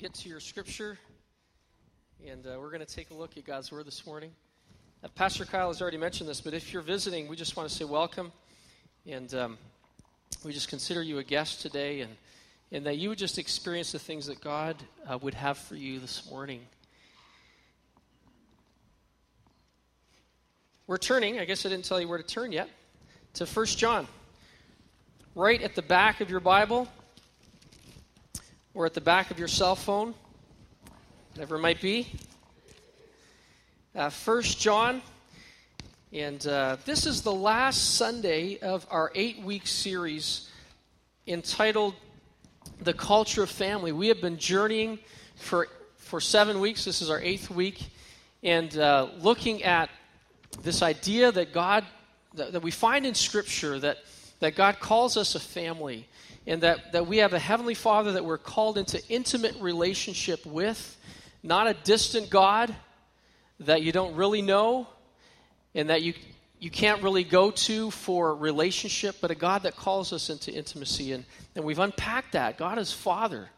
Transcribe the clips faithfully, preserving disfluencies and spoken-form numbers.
and get to your scripture, and uh, we're going to take a look at God's Word this morning. Uh, Pastor Kyle has already mentioned this, but if you're visiting, we just want to say welcome, and um, we just consider you a guest today, and, and that you would just experience the things that God uh, would have for you this morning. We're turning, I guess I didn't tell you where to turn yet, to First John. Right at the back of your Bible, or at the back of your cell phone, whatever it might be. Uh, First John, and uh, this is the last Sunday of our eight-week series entitled The Culture of Family. We have been journeying for, for seven weeks. This is our eighth week, and uh, looking at this idea that God, that, that we find in Scripture, that, that God calls us a family. And that, that we have a Heavenly Father that we're called into intimate relationship with, not a distant God that you don't really know and that you you can't really go to for relationship, but a God that calls us into intimacy. And, and we've unpacked that. God as Father,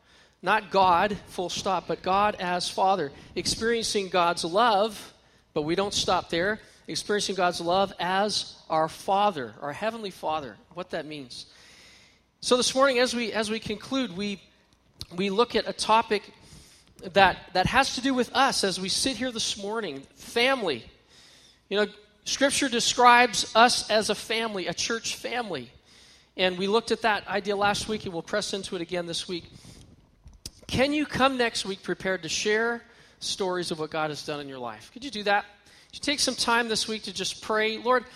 not God, full stop, but God as Father, experiencing God's love, but we don't stop there, experiencing God's love as our Father, our Heavenly Father, what that means. So this morning, as we as we conclude, we we look at a topic that that has to do with us as we sit here this morning, family. You know, Scripture describes us as a family, a church family. And we looked at that idea last week, and we'll press into it again this week. Can you come next week prepared to share stories of what God has done in your life? Could you do that? Could you take some time this week to just pray, Lord,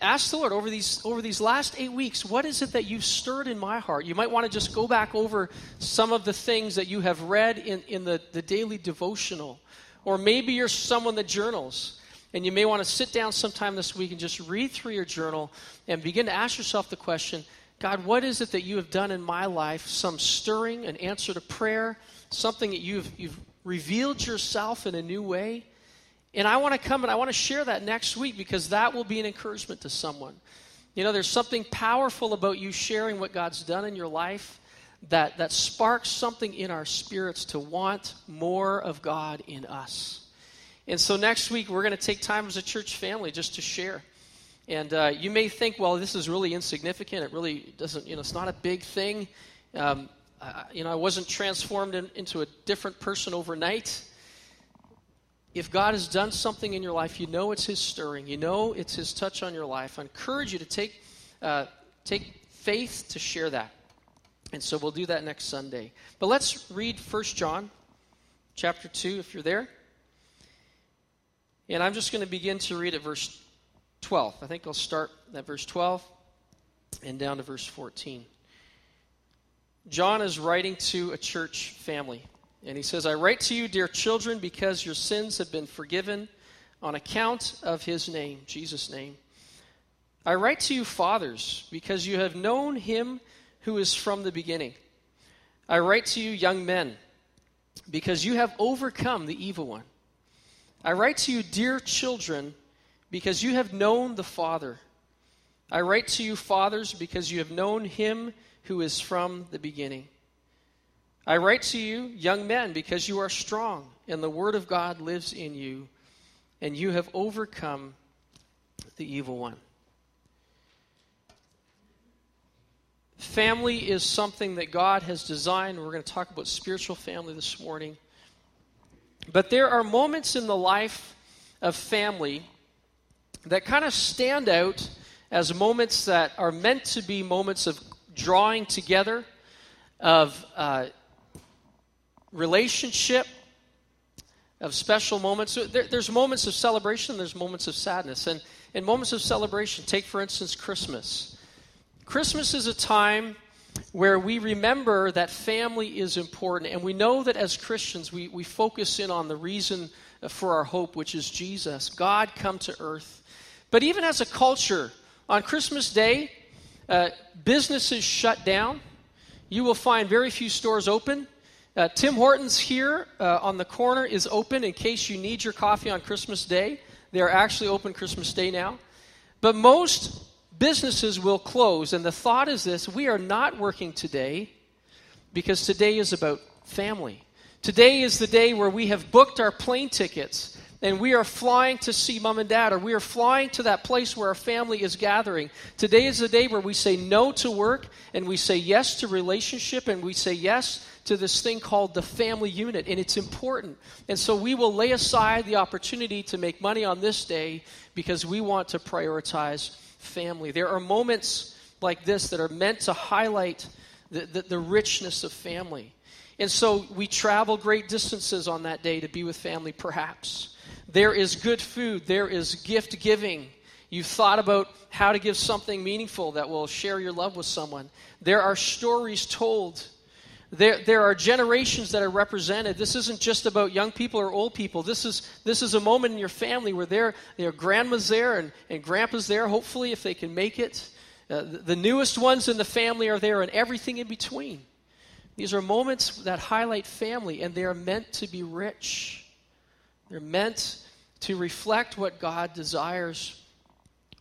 ask the Lord over these over these last eight weeks, what is it that you've stirred in my heart? You might want to just go back over some of the things that you have read in, in the, the daily devotional. Or maybe you're someone that journals, and you may want to sit down sometime this week and just read through your journal and begin to ask yourself the question, God, what is it that you have done in my life? Some stirring, an answer to prayer, something that you've you've revealed yourself in a new way. And I want to come and I want to share that next week because that will be an encouragement to someone. You know, there's something powerful about you sharing what God's done in your life that, that sparks something in our spirits to want more of God in us. And so next week, we're going to take time as a church family just to share. And uh, you may think, well, this is really insignificant. It really doesn't, you know, it's not a big thing. Um, I, you know, I wasn't transformed in, into a different person overnight. If God has done something in your life, you know it's His stirring. You know it's His touch on your life. I encourage you to take uh, take faith to share that. And so we'll do that next Sunday. But let's read First John chapter two, if you're there. And I'm just going to begin to read at verse twelve. I think I'll start at verse twelve and down to verse fourteen. John is writing to a church family. And he says, I write to you, dear children, because your sins have been forgiven on account of his name, Jesus' name. I write to you, fathers, because you have known him who is from the beginning. I write to you, young men, because you have overcome the evil one. I write to you, dear children, because you have known the Father. I write to you, fathers, because you have known him who is from the beginning. I write to you, young men, because you are strong, and the word of God lives in you, and you have overcome the evil one. Family is something that God has designed. We're going to talk about spiritual family this morning. But there are moments in the life of family that kind of stand out as moments that are meant to be moments of drawing together, of uh relationship, of special moments. There, there's moments of celebration, there's moments of sadness. And, and moments of celebration, take for instance Christmas. Christmas is a time where we remember that family is important. And we know that as Christians, we, we focus in on the reason for our hope, which is Jesus, God come to earth. But even as a culture, on Christmas Day, uh, businesses shut down. You will find very few stores open. Uh, Tim Hortons here uh, on the corner is open in case you need your coffee on Christmas Day. They are actually open Christmas Day now. But most businesses will close, and the thought is this, we are not working today because today is about family. Today is the day where we have booked our plane tickets and we are flying to see mom and dad, or we are flying to that place where our family is gathering. Today is the day where we say no to work and we say yes to relationship and we say yes to this thing called the family unit, and it's important. And so we will lay aside the opportunity to make money on this day because we want to prioritize family. There are moments like this that are meant to highlight the, the, the richness of family. And so we travel great distances on that day to be with family, perhaps. There is good food. There is gift giving. You've thought about how to give something meaningful that will share your love with someone. There are stories told. There, there are generations that are represented. This isn't just about young people or old people. This is this is a moment in your family where there, you know, grandma's there and, and grandpa's there, hopefully, if they can make it. Uh, the, the newest ones in the family are there and everything in between. These are moments that highlight family, and they are meant to be rich. They're meant to reflect what God desires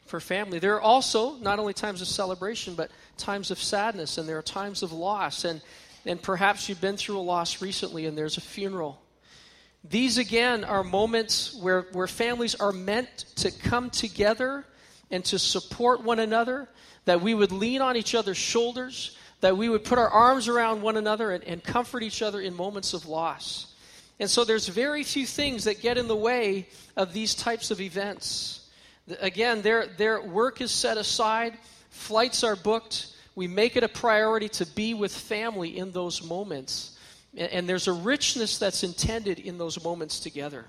for family. There are also not only times of celebration, but times of sadness, and there are times of loss. And, and perhaps you've been through a loss recently, and there's a funeral. These, again, are moments where, where families are meant to come together and to support one another, that we would lean on each other's shoulders, that we would put our arms around one another and, and comfort each other in moments of loss. And so there's very few things that get in the way of these types of events. Again, their, their work is set aside. Flights are booked. We make it a priority to be with family in those moments. And, and there's a richness that's intended in those moments together.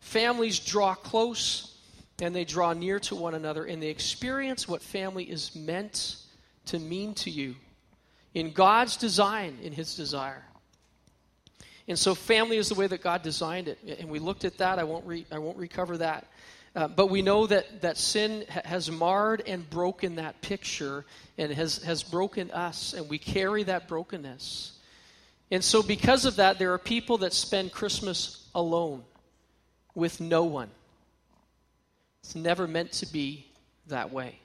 Families draw close and they draw near to one another, and they experience what family is meant to mean to you in God's design, in his desire. And so family is the way that God designed it. And we looked at that. I won't re- I won't recover that. Uh, but we know that, that sin ha- has marred and broken that picture and has, has broken us. And we carry that brokenness. And so because of that, there are people that spend Christmas alone with no one. It's never meant to be that way.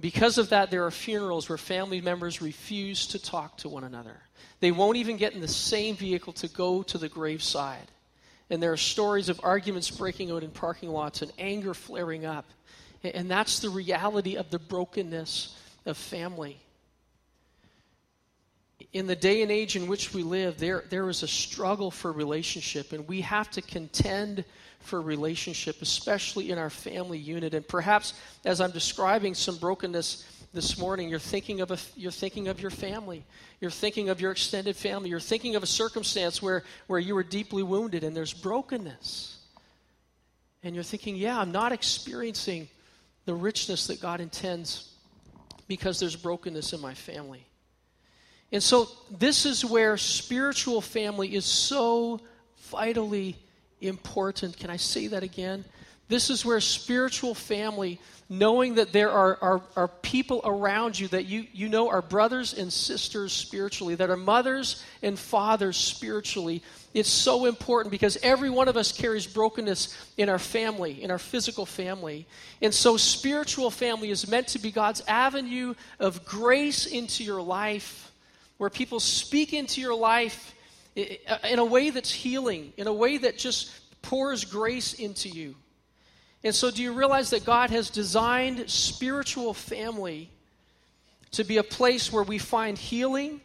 Because of that, there are funerals where family members refuse to talk to one another. They won't even get in the same vehicle to go to the graveside. And there are stories of arguments breaking out in parking lots and anger flaring up. And that's the reality of the brokenness of family. In the day and age in which we live, there, there is a struggle for relationship, and we have to contend for relationship, especially in our family unit. And perhaps as I'm describing some brokenness this morning, you're thinking of a, you're thinking of your family. You're thinking of your extended family. You're thinking of a circumstance where, where you were deeply wounded and there's brokenness. And you're thinking, yeah, I'm not experiencing the richness that God intends because there's brokenness in my family. And so this is where spiritual family is so vitally important. Can I say that again? This is where spiritual family, knowing that there are, are, are people around you that you, you know are brothers and sisters spiritually, that are mothers and fathers spiritually, it's so important because every one of us carries brokenness in our family, in our physical family. And so spiritual family is meant to be God's avenue of grace into your life, where people speak into your life in a way that's healing, in a way that just pours grace into you. And so do you realize that God has designed spiritual family to be a place where we find healing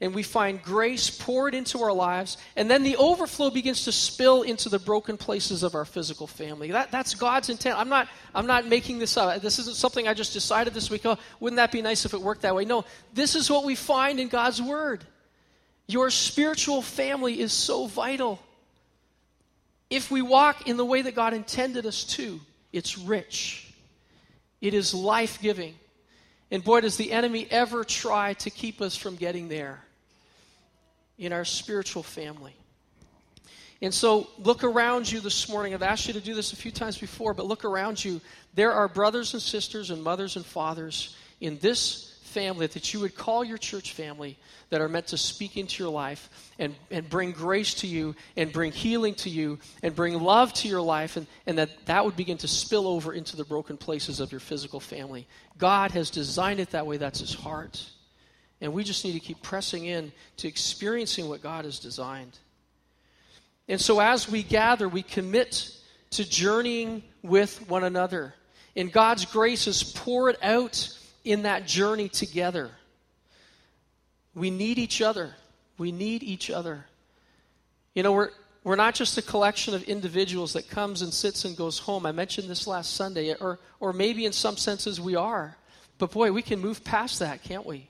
and we find grace poured into our lives, and then the overflow begins to spill into the broken places of our physical family? That, that's God's intent. I'm not, I'm not making this up. This isn't something I just decided this week. Oh, wouldn't that be nice if it worked that way? No, this is what we find in God's word. Your spiritual family is so vital. If we walk in the way that God intended us to, it's rich. It is life-giving. And boy, does the enemy ever try to keep us from getting there in our spiritual family. And so look around you this morning. I've asked you to do this a few times before, but look around you. There are brothers and sisters and mothers and fathers in this family that you would call your church family that are meant to speak into your life and, and bring grace to you and bring healing to you and bring love to your life, and, and that that would begin to spill over into the broken places of your physical family. God has designed it that way. That's his heart. And we just need to keep pressing in to experiencing what God has designed. And so as we gather, we commit to journeying with one another. And God's grace is poured out in that journey together. We need each other. We need each other. You know, we're we're not just a collection of individuals that comes and sits and goes home. I mentioned this last Sunday, or or maybe in some senses we are. But boy, we can move past that, can't we?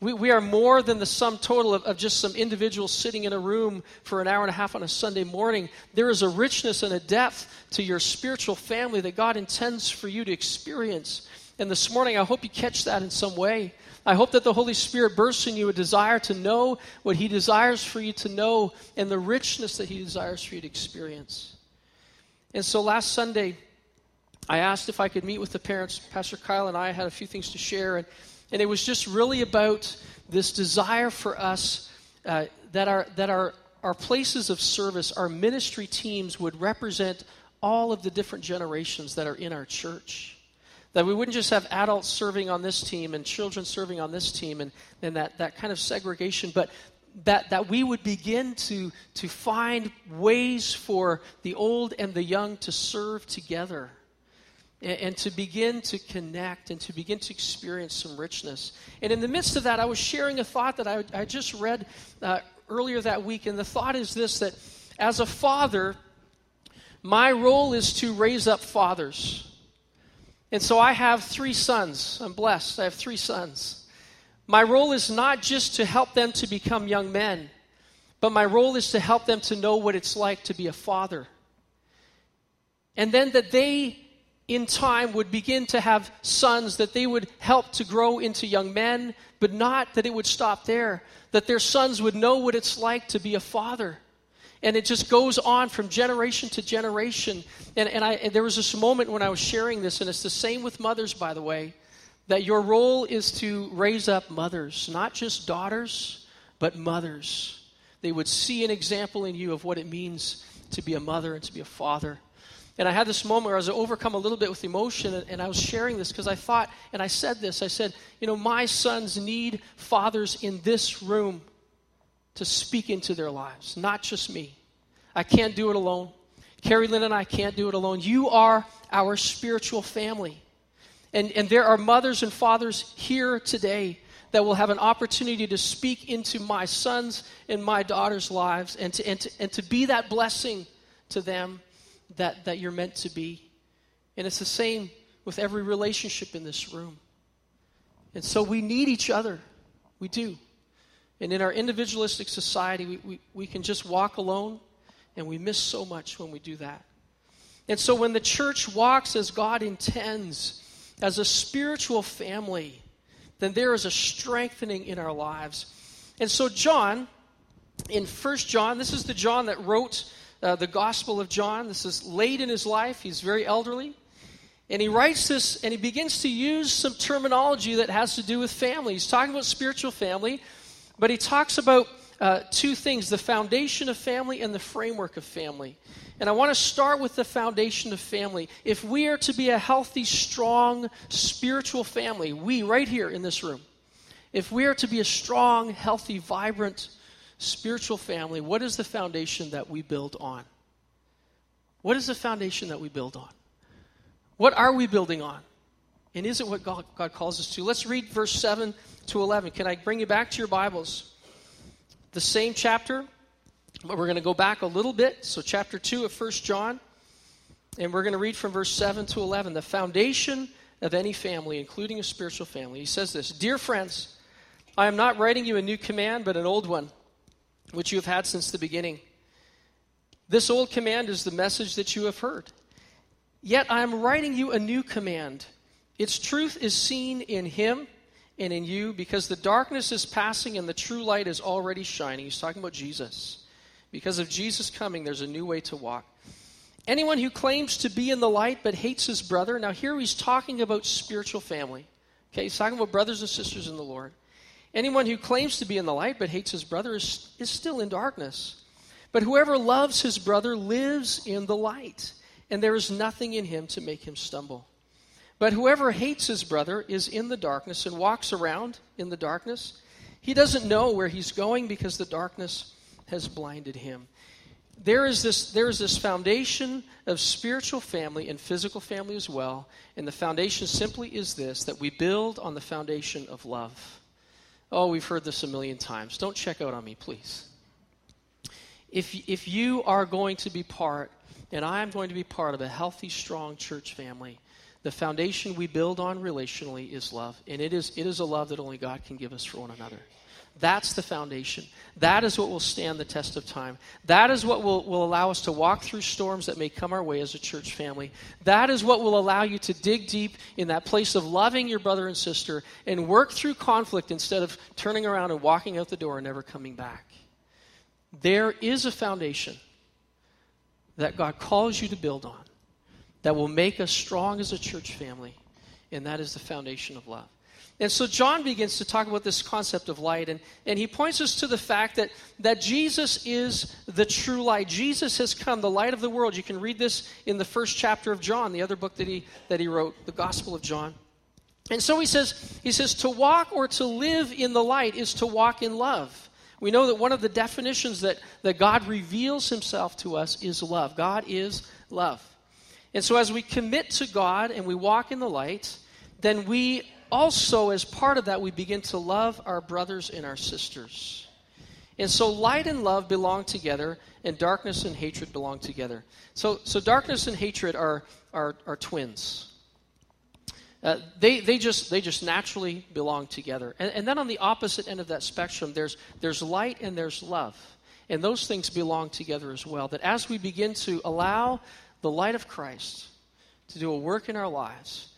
We we are more than the sum total of, of just some individuals sitting in a room for an hour and a half on a Sunday morning. There is a richness and a depth to your spiritual family that God intends for you to experience. And this morning, I hope you catch that in some way. I hope that the Holy Spirit bursts in you a desire to know what He desires for you to know and the richness that He desires for you to experience. And so last Sunday, I asked if I could meet with the parents. Pastor Kyle and I had a few things to share, and, and it was just really about this desire for us uh, that, our, that our, our places of service, our ministry teams would represent all of the different generations that are in our church. That we wouldn't just have adults serving on this team and children serving on this team and, and that, that kind of segregation, but that, that we would begin to, to find ways for the old and the young to serve together and, and to begin to connect and to begin to experience some richness. And in the midst of that, I was sharing a thought that I, I just read uh, earlier that week, and the thought is this, that as a father, my role is to raise up fathers. And so I have three sons. I'm blessed. I have three sons. My role is not just to help them to become young men, but my role is to help them to know what it's like to be a father. And then that they, in time, would begin to have sons that they would help to grow into young men, but not that it would stop there, that their sons would know what it's like to be a father. And it just goes on from generation to generation. And, and, I, and there was this moment when I was sharing this, and it's the same with mothers, by the way, that your role is to raise up mothers, not just daughters, but mothers. They would see an example in you of what it means to be a mother and to be a father. And I had this moment where I was overcome a little bit with emotion, and, and I was sharing this because I thought, and I said this, I said, you know, my sons need fathers in this room to speak into their lives, not just me. I can't do it alone. Carrie Lynn and I can't do it alone. You are our spiritual family. And, and there are mothers and fathers here today that will have an opportunity to speak into my sons and my daughters' lives and to, and to, and to be that blessing to them that, that you're meant to be. And it's the same with every relationship in this room. And so we need each other. We do. And in our individualistic society, we, we, we can just walk alone, and we miss so much when we do that. And so when the church walks as God intends, as a spiritual family, then there is a strengthening in our lives. And so John, in First John, this is the John that wrote uh, the Gospel of John. This is late in his life. He's very elderly. And he writes this, and he begins to use some terminology that has to do with family. He's talking about spiritual family. But he talks about uh, two things, the foundation of family and the framework of family. And I want to start with the foundation of family. If we are to be a healthy, strong, spiritual family, we right here in this room, if we are to be a strong, healthy, vibrant, spiritual family, what is the foundation that we build on? What is the foundation that we build on? What are we building on? And is it what God, God calls us to? Let's read verse seven to eleven. Can I bring you back to your Bibles? The same chapter, but we're going to go back a little bit. So chapter two of First John, and we're going to read from verse seven to eleven. The foundation of any family, including a spiritual family. He says this, "Dear friends, I am not writing you a new command, but an old one, which you have had since the beginning. This old command is the message that you have heard. Yet I am writing you a new command. Its truth is seen in him and in you because the darkness is passing and the true light is already shining." He's talking about Jesus. Because of Jesus coming, there's a new way to walk. "Anyone who claims to be in the light but hates his brother." Now here he's talking about spiritual family. Okay, he's talking about brothers and sisters in the Lord. "Anyone who claims to be in the light but hates his brother is, is still in darkness. But whoever loves his brother lives in the light, and there is nothing in him to make him stumble. But whoever hates his brother is in the darkness and walks around in the darkness He doesn't know where he's going because the darkness has blinded him. There is this, there is this foundation of spiritual family and physical family as well, and the foundation simply is this, that we build on the foundation of love. Oh, we've heard this a million times. Don't check out on me, please. If, if you are going to be part, and I am going to be part of a healthy, strong church family, the foundation we build on relationally is love, and it is, it is a love that only God can give us for one another. That's the foundation. That is what will stand the test of time. That is what will, will allow us to walk through storms that may come our way as a church family. That is what will allow you to dig deep in that place of loving your brother and sister and work through conflict instead of turning around and walking out the door and never coming back. There is a foundation that God calls you to build on that will make us strong as a church family, and that is the foundation of love. And so John begins to talk about this concept of light, and, and he points us to the fact that, that Jesus is the true light. Jesus has come, the light of the world. You can read this in the first chapter of John, the other book that he that he wrote, the Gospel of John. And so he says, he says, to walk or to live in the light is to walk in love. We know that one of the definitions that, that God reveals himself to us is love. God is love. And so as we commit to God and we walk in the light, then we also, as part of that, we begin to love our brothers and our sisters. And so light and love belong together, and darkness and hatred belong together. So so darkness and hatred are are, are twins. Uh, they they just they just naturally belong together. And, and then on the opposite end of that spectrum, there's there's light and there's love. And those things belong together as well. That as we begin to allow the light of Christ to do a work in our lives,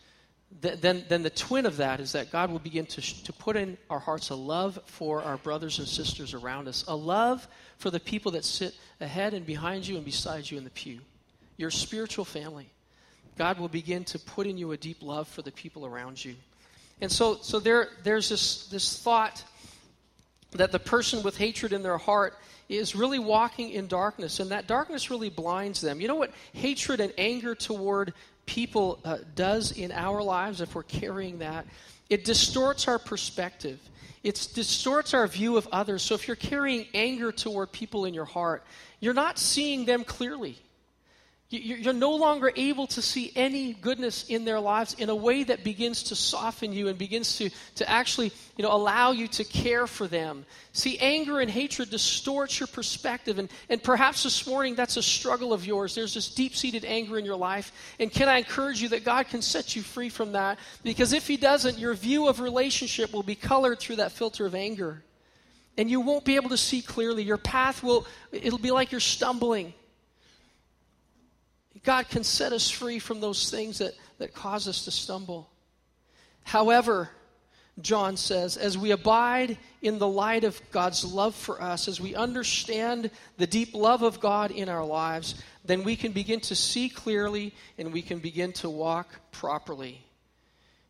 Then, then the twin of that is that God will begin to, to put in our hearts a love for our brothers and sisters around us, a love for the people that sit ahead and behind you and beside you in the pew, your spiritual family. God will begin to put in you a deep love for the people around you. And so, so there, there's this, this thought that the person with hatred in their heart is really walking in darkness, and that darkness really blinds them. You know what hatred and anger toward people uh, does in our lives, if we're carrying that? It distorts our perspective. It distorts our view of others. So if you're carrying anger toward people in your heart, you're not seeing them clearly. You're no longer able to see any goodness in their lives in a way that begins to soften you and begins to, to actually, you know, allow you to care for them. See, anger and hatred distorts your perspective, and, and perhaps this morning that's a struggle of yours. There's this deep-seated anger in your life, and can I encourage you that God can set you free from that? Because if he doesn't, your view of relationship will be colored through that filter of anger, and you won't be able to see clearly. Your path will, it'll be like you're stumbling. God can set us free from those things that, that cause us to stumble. However, John says, as we abide in the light of God's love for us, as we understand the deep love of God in our lives, then we can begin to see clearly and we can begin to walk properly.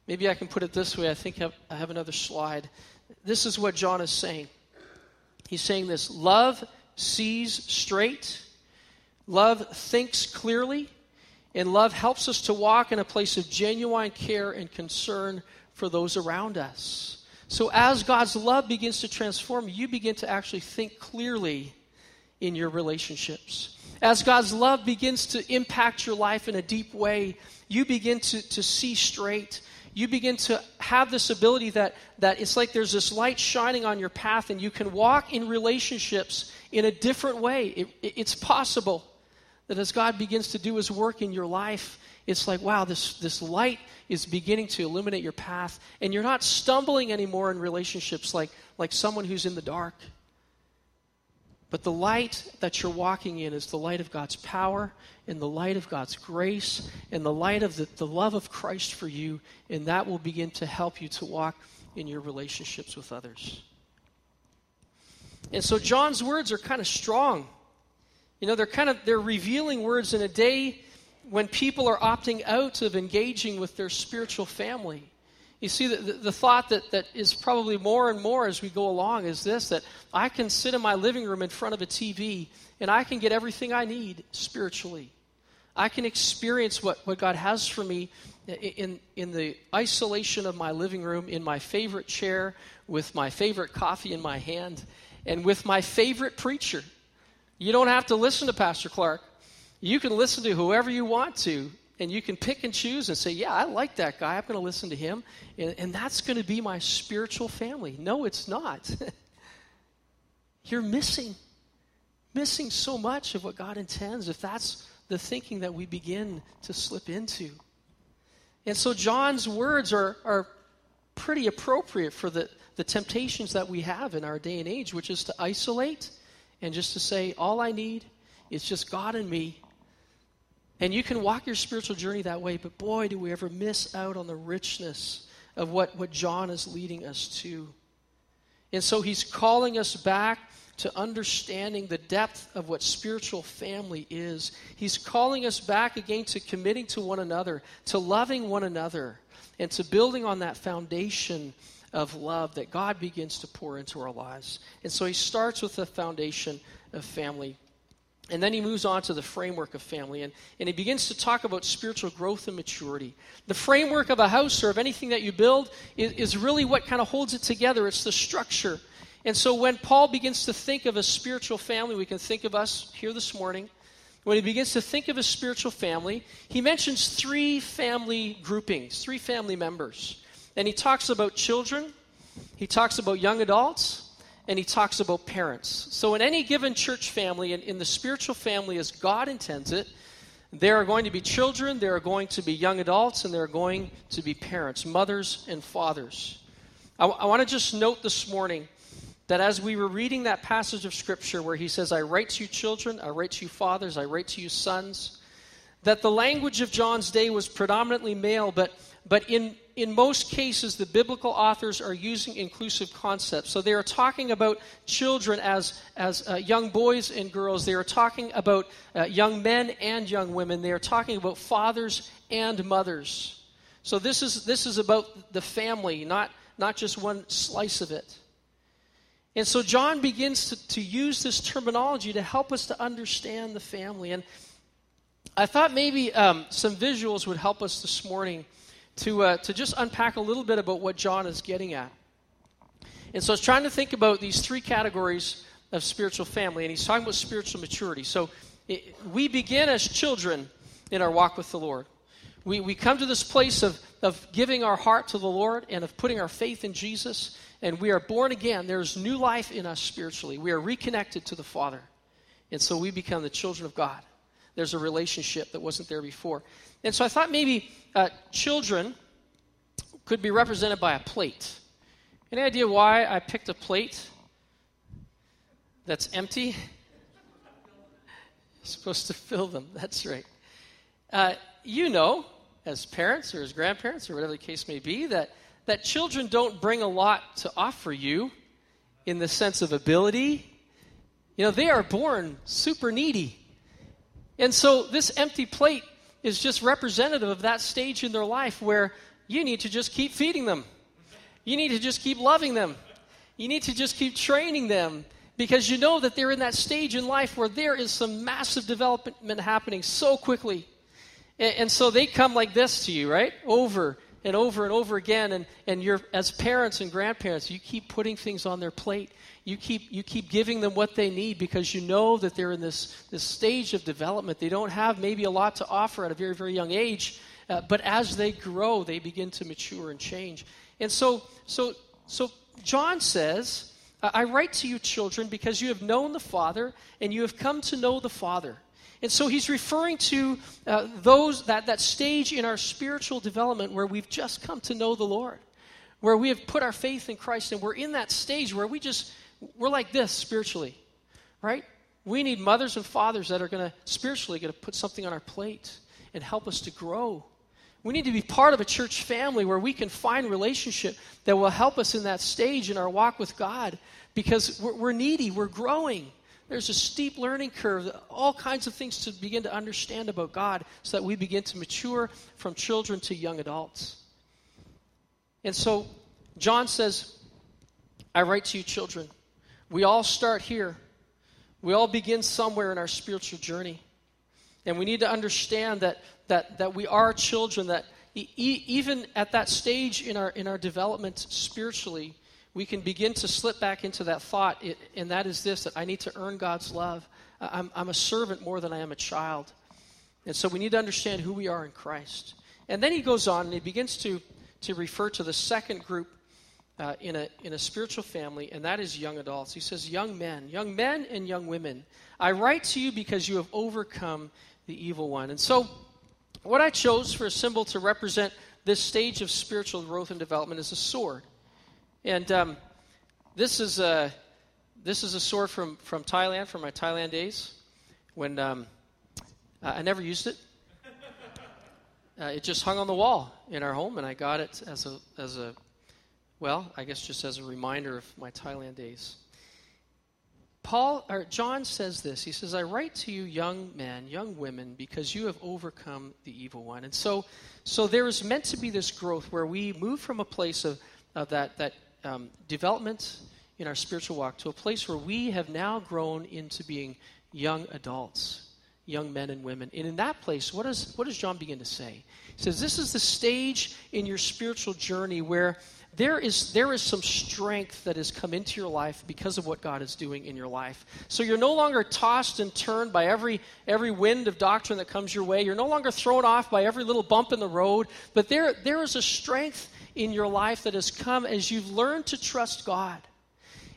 Maybe I can put it this way. I think I have another slide. This is what John is saying. He's saying this: love sees straight, love thinks clearly, and love helps us to walk in a place of genuine care and concern for those around us. So as God's love begins to transform you, you begin to actually think clearly in your relationships. As God's love begins to impact your life in a deep way, you begin to, to see straight. You begin to have this ability that, that it's like there's this light shining on your path, and you can walk in relationships in a different way. It, it, it's possible that as God begins to do his work in your life, it's like, wow, this, this light is beginning to illuminate your path, and you're not stumbling anymore in relationships like, like someone who's in the dark. But the light that you're walking in is the light of God's power and the light of God's grace and the light of the, the love of Christ for you, and that will begin to help you to walk in your relationships with others. And so John's words are kind of strong. You know, they're kind of, they're revealing words in a day when people are opting out of engaging with their spiritual family. You see, the, the, the thought that, that is probably more and more as we go along is this, that I can sit in my living room in front of a T V and I can get everything I need spiritually. I can experience what, what God has for me in, in the isolation of my living room, in my favorite chair, with my favorite coffee in my hand, and with my favorite preacher. You don't have to listen to Pastor Clark. You can listen to whoever you want to, and you can pick and choose and say, yeah, I like that guy. I'm going to listen to him, and, and that's going to be my spiritual family. No, it's not. You're missing, missing so much of what God intends if that's the thinking that we begin to slip into. And so John's words are, are pretty appropriate for the, the temptations that we have in our day and age, which is to isolate and just to say, all I need is just God and me. And you can walk your spiritual journey that way, but boy, do we ever miss out on the richness of what, what John is leading us to. And so he's calling us back to understanding the depth of what spiritual family is. He's calling us back again to committing to one another, to loving one another, and to building on that foundation of love that God begins to pour into our lives. And so he starts with the foundation of family. And then he moves on to the framework of family, and, and he begins to talk about spiritual growth and maturity. The framework of a house or of anything that you build is, is really what kind of holds it together. It's the structure. And so when Paul begins to think of a spiritual family, we can think of us here this morning. When he begins to think of a spiritual family, he mentions three family groupings, three family members. And he talks about children, he talks about young adults, and he talks about parents. So in any given church family, and in, in the spiritual family as God intends it, there are going to be children, there are going to be young adults, and there are going to be parents, mothers and fathers. I, I want to just note this morning that as we were reading that passage of Scripture where he says, I write to you children, I write to you fathers, I write to you sons, that the language of John's day was predominantly male, but but in In most cases, the biblical authors are using inclusive concepts. So they are talking about children as, as uh, young boys and girls. They are talking about uh, young men and young women. They are talking about fathers and mothers. So this is this is about the family, not, not just one slice of it. And so John begins to, to use this terminology to help us to understand the family. And I thought maybe um, some visuals would help us this morning to uh, to just unpack a little bit about what John is getting at. And so I was trying to think about these three categories of spiritual family, and he's talking about spiritual maturity. So it, we begin as children in our walk with the Lord. We we come to this place of, of giving our heart to the Lord and of putting our faith in Jesus, and we are born again. There's new life in us spiritually. We are reconnected to the Father, and so we become the children of God. There's a relationship that wasn't there before. And so I thought maybe uh, children could be represented by a plate. Any idea why I picked a plate that's empty? You're supposed to fill them. That's right. Uh, you know, as parents or as grandparents or whatever the case may be, that, that children don't bring a lot to offer you in the sense of ability. You know, they are born super needy. And so this empty plate is just representative of that stage in their life where you need to just keep feeding them. You need to just keep loving them. You need to just keep training them, because you know that they're in that stage in life where there is some massive development happening so quickly. And, and so they come like this to you, right? Over and over and over again. And, and you're, as parents and grandparents, you keep putting things on their plate. You keep you keep giving them what they need, because you know that they're in this, this stage of development. They don't have maybe a lot to offer at a very, very young age, uh, but as they grow, they begin to mature and change. And so so so John says, I write to you children because you have known the Father and you have come to know the Father. And so he's referring to uh, those that, that stage in our spiritual development where we've just come to know the Lord, where we have put our faith in Christ, and we're in that stage where we just... we're like this spiritually, right? We need mothers and fathers that are going to spiritually going to put something on our plate and help us to grow. We need to be part of a church family where we can find relationship that will help us in that stage in our walk with God, because we're, we're needy, we're growing. There's a steep learning curve, all kinds of things to begin to understand about God so that we begin to mature from children to young adults. And so John says, I write to you children. We all start here. We all begin somewhere in our spiritual journey. And we need to understand that that that we are children, that e- even at that stage in our in our development spiritually, we can begin to slip back into that thought, it, and that is this, that I need to earn God's love. I'm, I'm a servant more than I am a child. And so we need to understand who we are in Christ. And then he goes on and he begins to, to refer to the second group uh, in a in a spiritual family, and that is young adults. He says, young men, young men and young women, I write to you because you have overcome the evil one. And so what I chose for a symbol to represent this stage of spiritual growth and development is a sword. And um, this is a this is a sword from, from Thailand, from my Thailand days, when um, I never used it. Uh, it just hung on the wall in our home, and I got it as a as a well, I guess just as a reminder of my Thailand days. Paul or John says this. He says, "I write to you, young men, young women, because you have overcome the evil one." And so, so there is meant to be this growth where we move from a place of of that that. Um, development in our spiritual walk to a place where we have now grown into being young adults, young men and women. And in that place, what does what does John begin to say? He says, this is the stage in your spiritual journey where there is there is some strength that has come into your life because of what God is doing in your life. So you're no longer tossed and turned by every every wind of doctrine that comes your way. You're no longer thrown off by every little bump in the road, but there there is a strength in your life that has come as you've learned to trust God.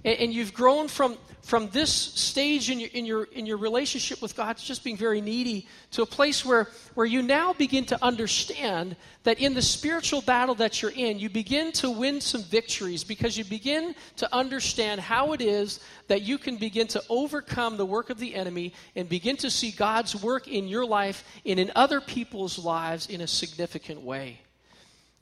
And, and you've grown from, from this stage in your, in your in your relationship with God to just being very needy to a place where, where you now begin to understand that in the spiritual battle that you're in, you begin to win some victories because you begin to understand how it is that you can begin to overcome the work of the enemy and begin to see God's work in your life and in other people's lives in a significant way.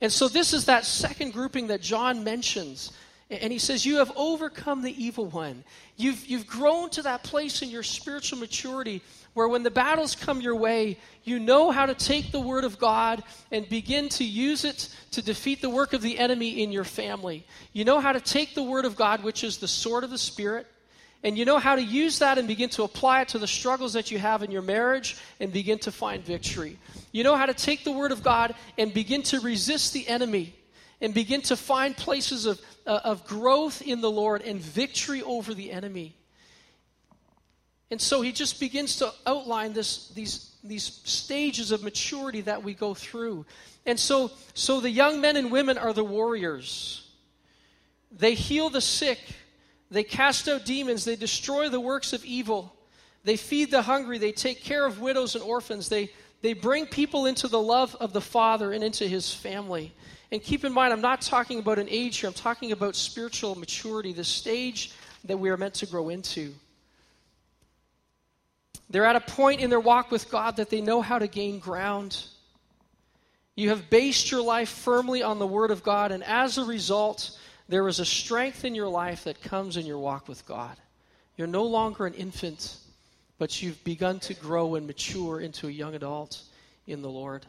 And so this is that second grouping that John mentions. And he says, you have overcome the evil one. You've, you've grown to that place in your spiritual maturity where when the battles come your way, you know how to take the word of God and begin to use it to defeat the work of the enemy in your family. You know how to take the word of God, which is the sword of the Spirit, and you know how to use that and begin to apply it to the struggles that you have in your marriage and begin to find victory. You know how to take the word of God and begin to resist the enemy and begin to find places of, uh, of growth in the Lord and victory over the enemy. And so he just begins to outline this these these stages of maturity that we go through. And so, so the young men and women are the warriors. They heal the sick. They cast out demons. They destroy the works of evil. They feed the hungry. They take care of widows and orphans. They, they bring people into the love of the Father and into his family. And keep in mind, I'm not talking about an age here. I'm talking about spiritual maturity, the stage that we are meant to grow into. They're at a point in their walk with God that they know how to gain ground. You have based your life firmly on the Word of God, and as a result, there is a strength in your life that comes in your walk with God. You're no longer an infant, but you've begun to grow and mature into a young adult in the Lord.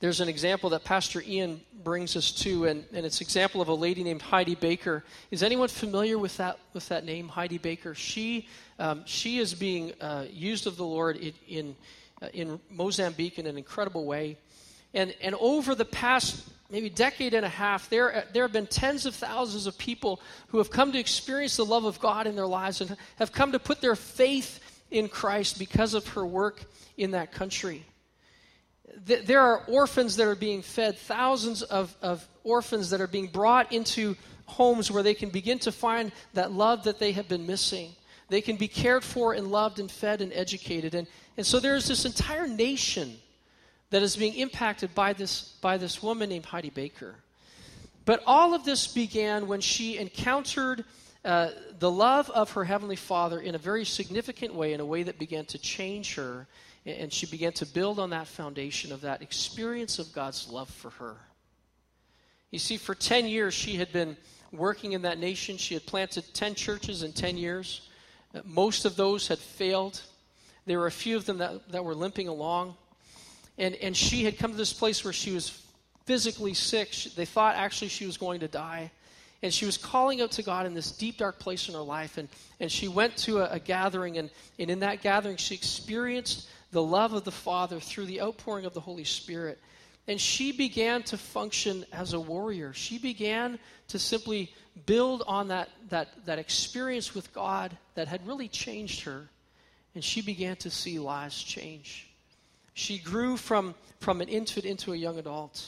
There's an example that Pastor Ian brings us to, and, and it's an example of a lady named Heidi Baker. Is anyone familiar with that with that name, Heidi Baker? She um, she is being uh, used of the Lord in in, uh, in Mozambique in an incredible way, and and over the past maybe a decade and a half, there there have been tens of thousands of people who have come to experience the love of God in their lives and have come to put their faith in Christ because of her work in that country. There are orphans that are being fed, thousands of, of orphans that are being brought into homes where they can begin to find that love that they have been missing. They can be cared for and loved and fed and educated. And, and so there's this entire nation that is being impacted by this by this woman named Heidi Baker. But all of this began when she encountered uh, the love of her Heavenly Father in a very significant way, in a way that began to change her, and she began to build on that foundation of that experience of God's love for her. You see, for ten years, she had been working in that nation. She had planted ten churches in ten years. Uh, most of those had failed. There were a few of them that, that were limping along. And and she had come to this place where she was physically sick. She, they thought actually she was going to die. and she was calling out to God in this deep, dark place in her life. And, and she went to a, a gathering, and, and in that gathering, she experienced the love of the Father through the outpouring of the Holy Spirit. And she began to function as a warrior. She began to simply build on that, that, that experience with God that had really changed her. And she began to see lives change. She grew from, from an infant into a young adult.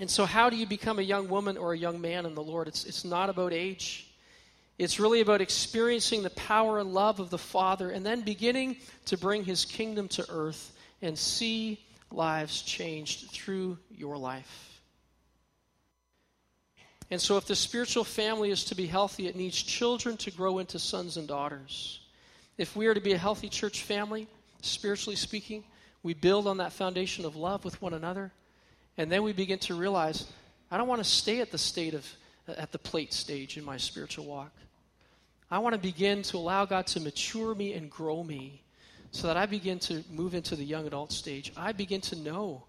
And so how do you become a young woman or a young man in the Lord? It's, it's not about age. It's really about experiencing the power and love of the Father and then beginning to bring his kingdom to earth and see lives changed through your life. And so if the spiritual family is to be healthy, it needs children to grow into sons and daughters. If we are to be a healthy church family, spiritually speaking, we build on that foundation of love with one another, and then we begin to realize, I don't want to stay at the state of at the plate stage in my spiritual walk. I want to begin to allow God to mature me and grow me so that I begin to move into the young adult stage. I begin to know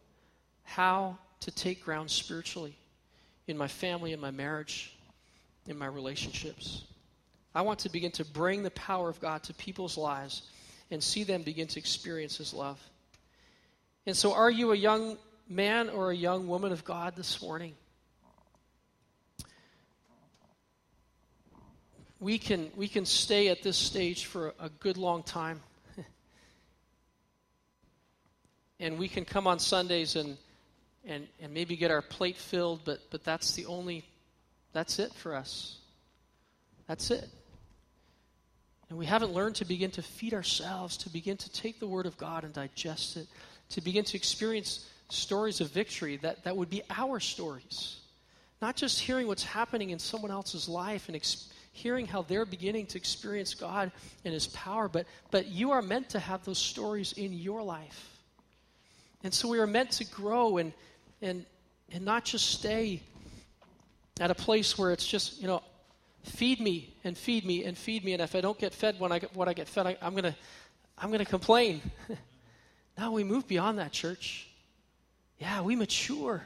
how to take ground spiritually in my family, in my marriage, in my relationships. I want to begin to bring the power of God to people's lives and see them begin to experience his love. And so are you a young man or a young woman of God this morning? We can, we can stay at this stage for a good long time. And we can come on Sundays and, and, and maybe get our plate filled, but, but that's the only, that's it for us. That's it. And we haven't learned to begin to feed ourselves, to begin to take the Word of God and digest it, to begin to experience stories of victory that, that would be our stories. Not just hearing what's happening in someone else's life and ex- hearing how they're beginning to experience God and his power, but, but you are meant to have those stories in your life. And so we are meant to grow and and and not just stay at a place where it's just, you know, feed me and feed me and feed me, and if I don't get fed when I get what I get fed, I, I'm gonna I'm gonna complain. Now we move beyond that, church. Yeah, we mature.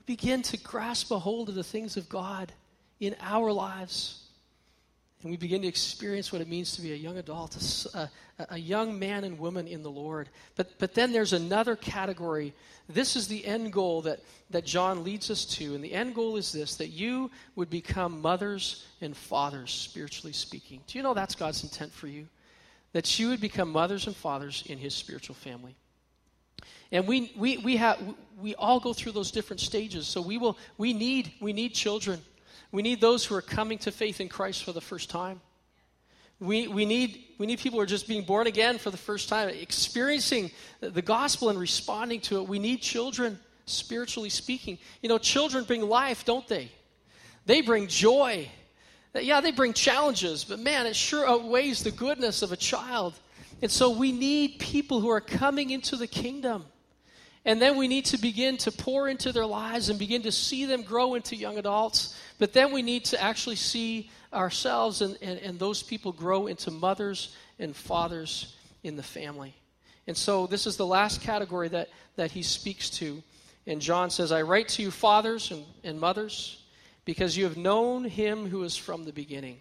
We begin to grasp a hold of the things of God in our lives, and we begin to experience what it means to be a young adult, a, a young man and woman in the Lord. But but then there's another category. This is the end goal that, that John leads us to. And the end goal is this, that you would become mothers and fathers, spiritually speaking. Do you know that's God's intent for you? That you would become mothers and fathers in his spiritual family. And we we we have we all go through those different stages. So we will we need we need children. We need those who are coming to faith in Christ for the first time. We we need we need people who are just being born again for the first time, experiencing the gospel and responding to it. We need children, spiritually speaking. You know, children bring life, don't they? They bring joy. Yeah, they bring challenges, but man, it sure outweighs the goodness of a child. And so we need people who are coming into the kingdom. And then we need to begin to pour into their lives and begin to see them grow into young adults. But then we need to actually see ourselves and, and, and those people grow into mothers and fathers in the family. And so this is the last category that, that he speaks to. And John says, I write to you fathers and, and mothers because you have known him who is from the beginning.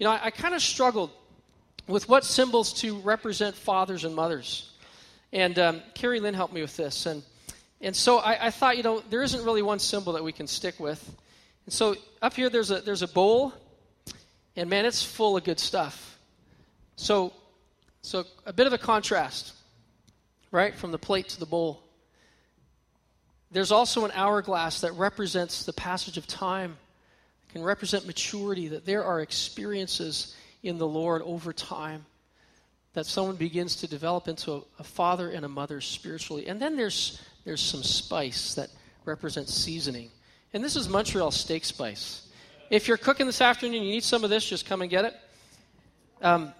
You know, I, I kind of struggled with what symbols to represent fathers and mothers. And um, Carrie Lynn helped me with this. And and so I, I thought, you know, there isn't really one symbol that we can stick with. And so up here there's a there's a bowl, and man, it's full of good stuff. So so a bit of a contrast, right, from the plate to the bowl. There's also an hourglass that represents the passage of time, it can represent maturity, that there are experiences in the Lord over time, that someone begins to develop into a, a father and a mother spiritually. And then there's there's some spice that represents seasoning. And this is Montreal steak spice. If you're cooking this afternoon, you need some of this, just come and get it. Um,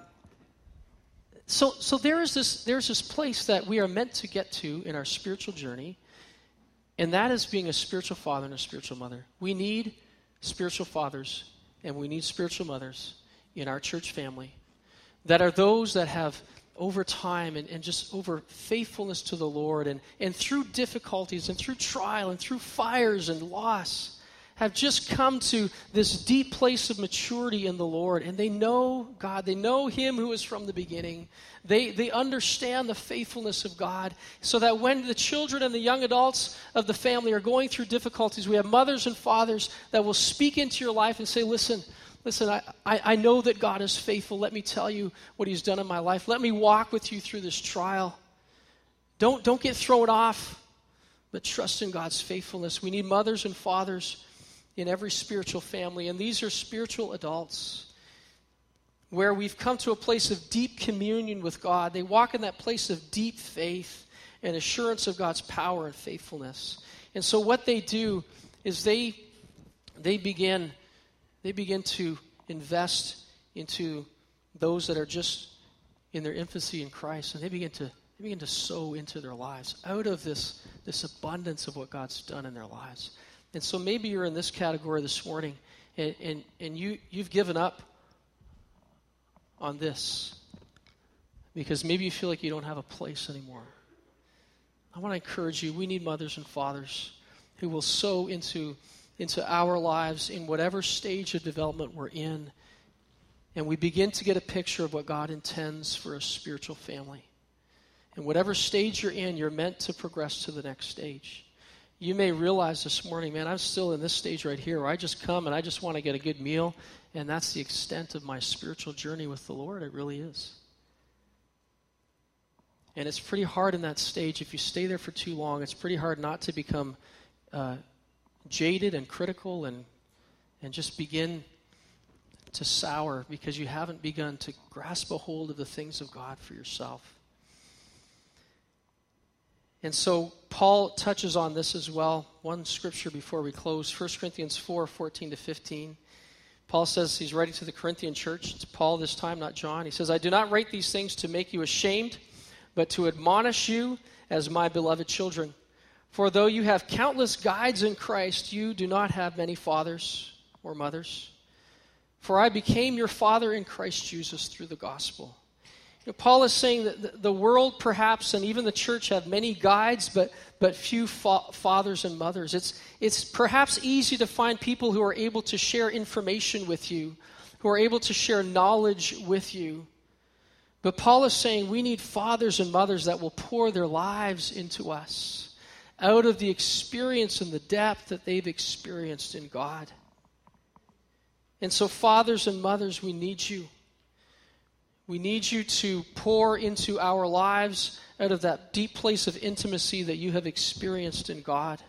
so so there is this there's this place that we are meant to get to in our spiritual journey, and that is being a spiritual father and a spiritual mother. We need spiritual fathers and we need spiritual mothers in our church family, that are those that have over time and, and just over faithfulness to the Lord and, and through difficulties and through trial and through fires and loss have just come to this deep place of maturity in the Lord, and they know God. They know Him who is from the beginning. They, they understand the faithfulness of God, so that when the children and the young adults of the family are going through difficulties, we have mothers and fathers that will speak into your life and say, listen, listen, I, I, I know that God is faithful. Let me tell you what He's done in my life. Let me walk with you through this trial. Don't, don't get thrown off, but trust in God's faithfulness. We need mothers and fathers in every spiritual family. And these are spiritual adults where we've come to a place of deep communion with God. They walk in that place of deep faith and assurance of God's power and faithfulness. And so what they do is they they begin they begin to invest into those that are just in their infancy in Christ, and they begin to they begin to sow into their lives out of this this abundance of what God's done in their lives. And so maybe you're in this category this morning, and, and, and you, you've given up on this because maybe you feel like you don't have a place anymore. I want to encourage you, we need mothers and fathers who will sow into, into our lives in whatever stage of development we're in, and we begin to get a picture of what God intends for a spiritual family. And whatever stage you're in, you're meant to progress to the next stage. You may realize this morning, man, I'm still in this stage right here where I just come and I just want to get a good meal, and that's the extent of my spiritual journey with the Lord. It really is. And it's pretty hard in that stage. If you stay there for too long, it's pretty hard not to become uh, jaded and critical and and just begin to sour because you haven't begun to grasp a hold of the things of God for yourself. And so Paul touches on this as well. One scripture before we close, First Corinthians four, fourteen to fifteen. Paul says, he's writing to the Corinthian church. It's Paul this time, not John. He says, I do not write these things to make you ashamed, but to admonish you as my beloved children. For though you have countless guides in Christ, you do not have many fathers or mothers. For I became your father in Christ Jesus through the gospel. Paul is saying that the world perhaps and even the church have many guides but but few fa- fathers and mothers. It's it's perhaps easy to find people who are able to share information with you, who are able to share knowledge with you. But Paul is saying we need fathers and mothers that will pour their lives into us out of the experience and the depth that they've experienced in God. And so fathers and mothers, we need you. We need you to pour into our lives out of that deep place of intimacy that you have experienced in God.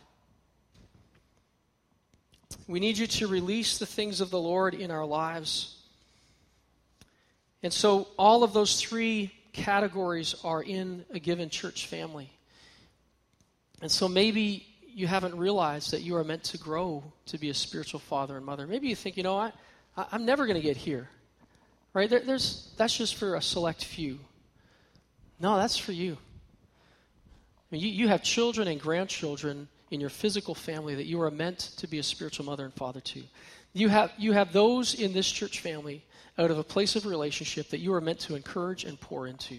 We need you to release the things of the Lord in our lives. And so all of those three categories are in a given church family. And so maybe you haven't realized that you are meant to grow to be a spiritual father and mother. Maybe you think, you know what, I'm never going to get here. Right? There, there's that's just for a select few. No, that's for you. I mean, you, you have children and grandchildren in your physical family that you are meant to be a spiritual mother and father to. You have you have those in this church family out of a place of relationship that you are meant to encourage and pour into.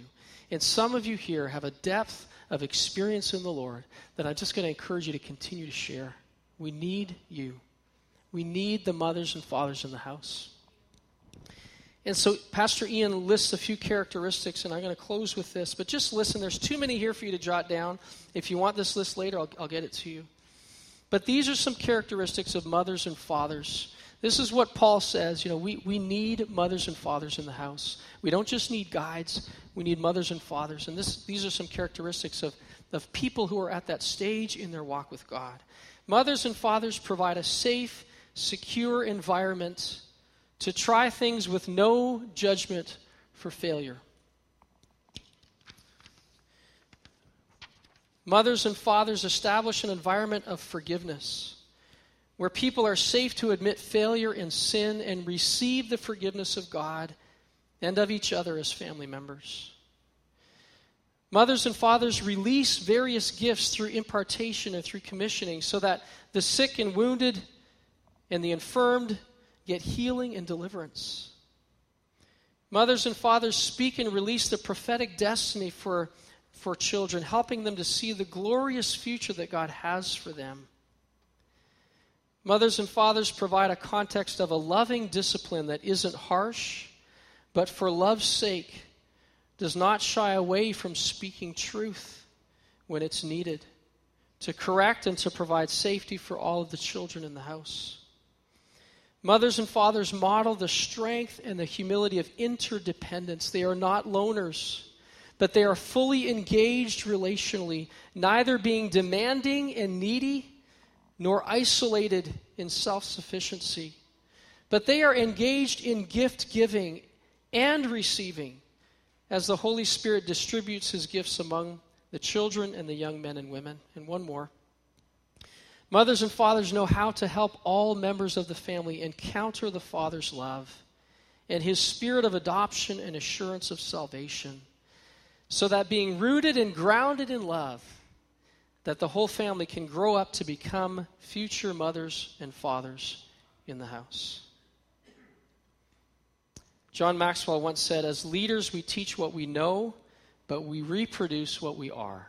And some of you here have a depth of experience in the Lord that I'm just going to encourage you to continue to share. We need you. We need the mothers and fathers in the house. And so Pastor Ian lists a few characteristics, and I'm going to close with this. But just listen, there's too many here for you to jot down. If you want this list later, I'll, I'll get it to you. But these are some characteristics of mothers and fathers. This is what Paul says. You know, we, we need mothers and fathers in the house. We don't just need guides. We need mothers and fathers. And this, these are some characteristics of, of people who are at that stage in their walk with God. Mothers and fathers provide a safe, secure environment to try things with no judgment for failure. Mothers and fathers establish an environment of forgiveness where people are safe to admit failure and sin and receive the forgiveness of God and of each other as family members. Mothers and fathers release various gifts through impartation and through commissioning so that the sick and wounded and the infirmed get healing and deliverance. Mothers and fathers speak and release the prophetic destiny for, for children, helping them to see the glorious future that God has for them. Mothers and fathers provide a context of a loving discipline that isn't harsh, but for love's sake does not shy away from speaking truth when it's needed, to correct and to provide safety for all of the children in the house. Mothers and fathers model the strength and the humility of interdependence. They are not loners, but they are fully engaged relationally, neither being demanding and needy, nor isolated in self-sufficiency. But they are engaged in gift-giving and receiving as the Holy Spirit distributes his gifts among the children and the young men and women. And one more. Mothers and fathers know how to help all members of the family encounter the Father's love and his spirit of adoption and assurance of salvation, so that being rooted and grounded in love, that the whole family can grow up to become future mothers and fathers in the house. John Maxwell once said, "As leaders, we teach what we know, but we reproduce what we are."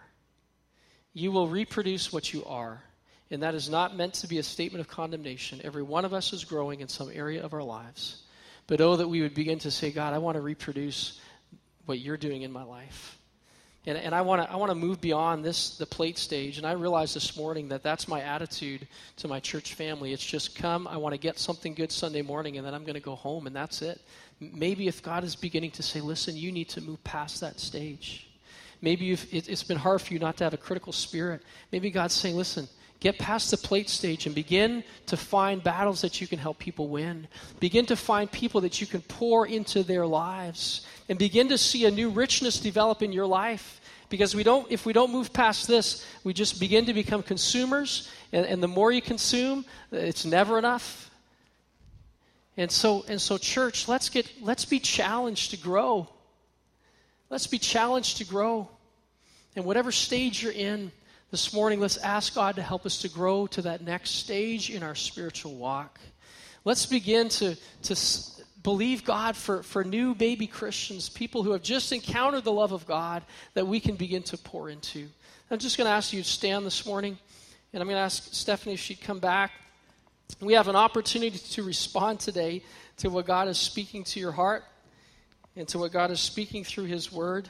You will reproduce what you are. And that is not meant to be a statement of condemnation. Every one of us is growing in some area of our lives. But oh, that we would begin to say, God, I want to reproduce what you're doing in my life. And, and I want to I want to move beyond this, the plate stage. And I realized this morning that that's my attitude to my church family. It's just come, I want to get something good Sunday morning, and then I'm going to go home, and that's it. Maybe if God is beginning to say, listen, you need to move past that stage. Maybe you've, it, it's been hard for you not to have a critical spirit. Maybe God's saying, listen, get past the plate stage and begin to find battles that you can help people win. Begin to find people that you can pour into their lives and begin to see a new richness develop in your life. Because we don't, if we don't move past this, we just begin to become consumers. And, and the more you consume, it's never enough. And so, and so, church, let's get, let's be challenged to grow. Let's be challenged to grow. And whatever stage you're in, this morning, let's ask God to help us to grow to that next stage in our spiritual walk. Let's begin to, to believe God for, for new baby Christians, people who have just encountered the love of God that we can begin to pour into. I'm just going to ask you to stand this morning, and I'm going to ask Stephanie if she'd come back. We have an opportunity to respond today to what God is speaking to your heart and to what God is speaking through his word.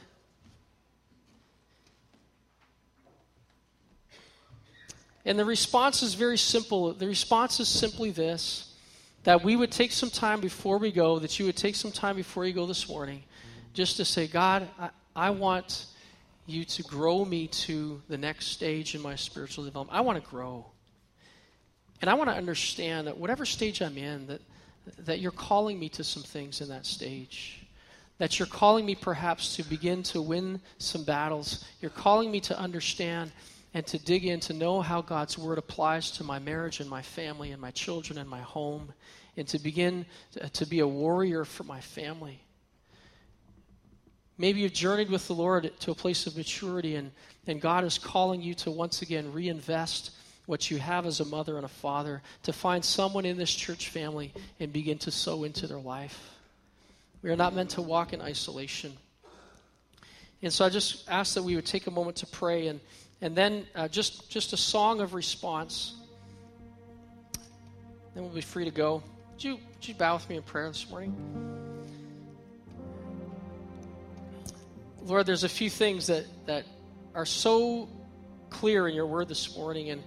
And the response is very simple. The response is simply this, that we would take some time before we go, that you would take some time before you go this morning, just to say, God, I, I want you to grow me to the next stage in my spiritual development. I want to grow. And I want to understand that whatever stage I'm in, that, that you're calling me to some things in that stage. That you're calling me perhaps to begin to win some battles. You're calling me to understand and to dig in, to know how God's word applies to my marriage and my family and my children and my home, and to begin to, to be a warrior for my family. Maybe you've journeyed with the Lord to a place of maturity, and, and God is calling you to once again reinvest what you have as a mother and a father, to find someone in this church family and begin to sow into their life. We are not meant to walk in isolation. And so I just ask that we would take a moment to pray, and And then uh, just, just a song of response. Then we'll be free to go. Would you, would you bow with me in prayer this morning? Lord, there's a few things that, that are so clear in your word this morning. And,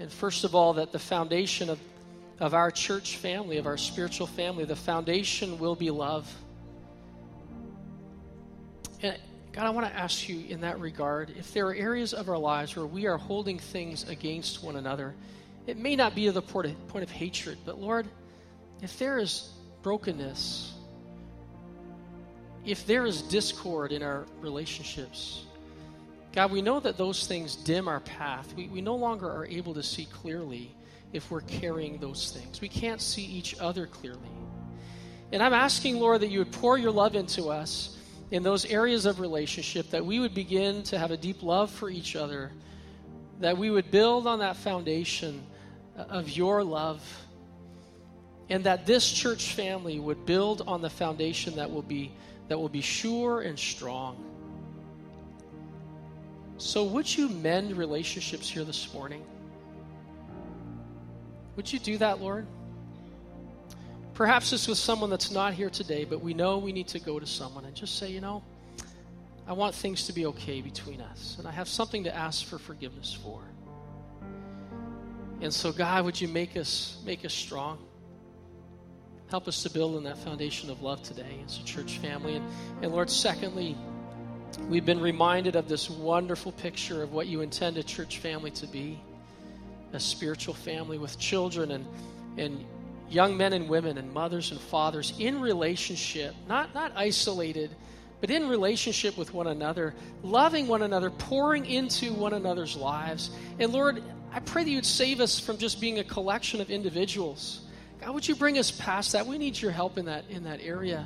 and first of all, that the foundation of, of our church family, of our spiritual family, the foundation will be love. And God, I want to ask you in that regard, if there are areas of our lives where we are holding things against one another, it may not be to the point of, point of hatred, but Lord, if there is brokenness, if there is discord in our relationships, God, we know that those things dim our path. We, we no longer are able to see clearly if we're carrying those things. We can't see each other clearly. And I'm asking, Lord, that you would pour your love into us in those areas of relationship, that we would begin to have a deep love for each other, that we would build on that foundation of your love, and that this church family would build on the foundation that will be, that will be sure and strong. So would you mend relationships here this morning? Would you do that, Lord? Perhaps it's with someone that's not here today, but we know we need to go to someone and just say, you know, I want things to be okay between us, and I have something to ask for forgiveness for. And so, God, would you make us make us strong? Help us to build on that foundation of love today as a church family. And, and Lord, secondly, we've been reminded of this wonderful picture of what you intend a church family to be, a spiritual family with children and, and young men and women and mothers and fathers in relationship, not, not isolated, but in relationship with one another, loving one another, pouring into one another's lives. And Lord, I pray that you would save us from just being a collection of individuals. God, would you bring us past that? We need your help in that in that area.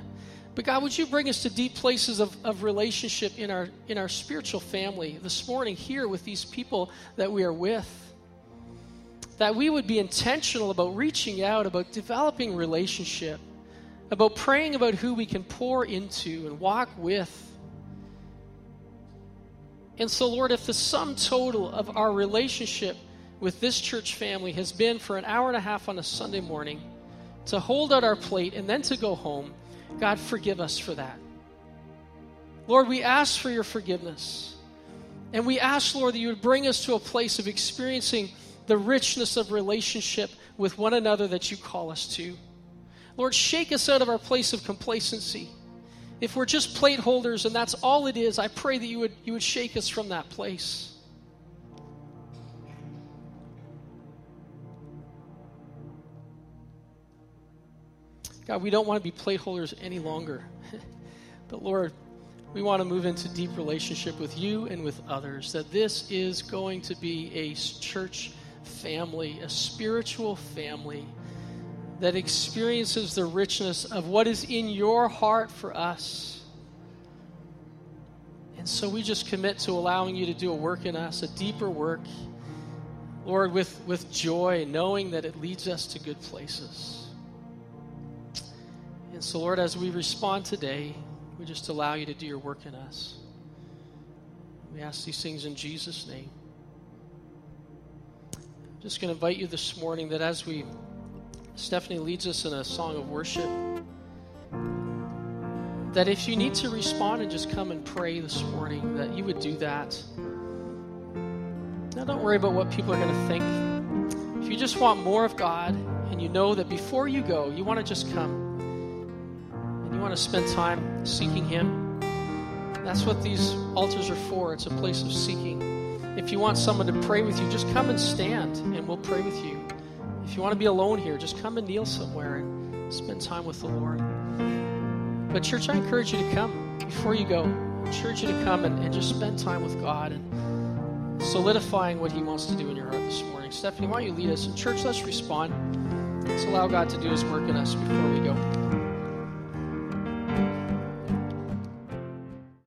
But God, would you bring us to deep places of, of relationship in our in our spiritual family this morning here with these people that we are with? That we would be intentional about reaching out, about developing relationship, about praying about who we can pour into and walk with. And so, Lord, if the sum total of our relationship with this church family has been for an hour and a half on a Sunday morning to hold out our plate and then to go home, God, forgive us for that. Lord, we ask for your forgiveness. And we ask, Lord, that you would bring us to a place of experiencing the richness of relationship with one another that you call us to. Lord, shake us out of our place of complacency. If we're just plate holders and that's all it is, I pray that you would, you would shake us from that place. God, we don't want to be plate holders any longer. But Lord, we want to move into deep relationship with you and with others, that this is going to be a church family, a spiritual family that experiences the richness of what is in your heart for us. And so we just commit to allowing you to do a work in us, a deeper work, Lord, with, with joy, knowing that it leads us to good places. And so, Lord, as we respond today, we just allow you to do your work in us. We ask these things in Jesus' name. I'm just going to invite you this morning that as we, Stephanie leads us in a song of worship, that if you need to respond and just come and pray this morning, that you would do that. Now, don't worry about what people are going to think. If you just want more of God and you know that before you go, you want to just come. You want to spend time seeking him. That's what these altars are for. It's a place of seeking. If you want someone to pray with you, just come and stand and we'll pray with you. If you want to be alone here, just come and kneel somewhere and spend time with the Lord. But church, I encourage you to come before you go. I encourage you to come and, and just spend time with God and solidifying what he wants to do in your heart this morning. Stephanie, why don't you lead us in church? Let's respond. Let's allow God to do his work in us before we go.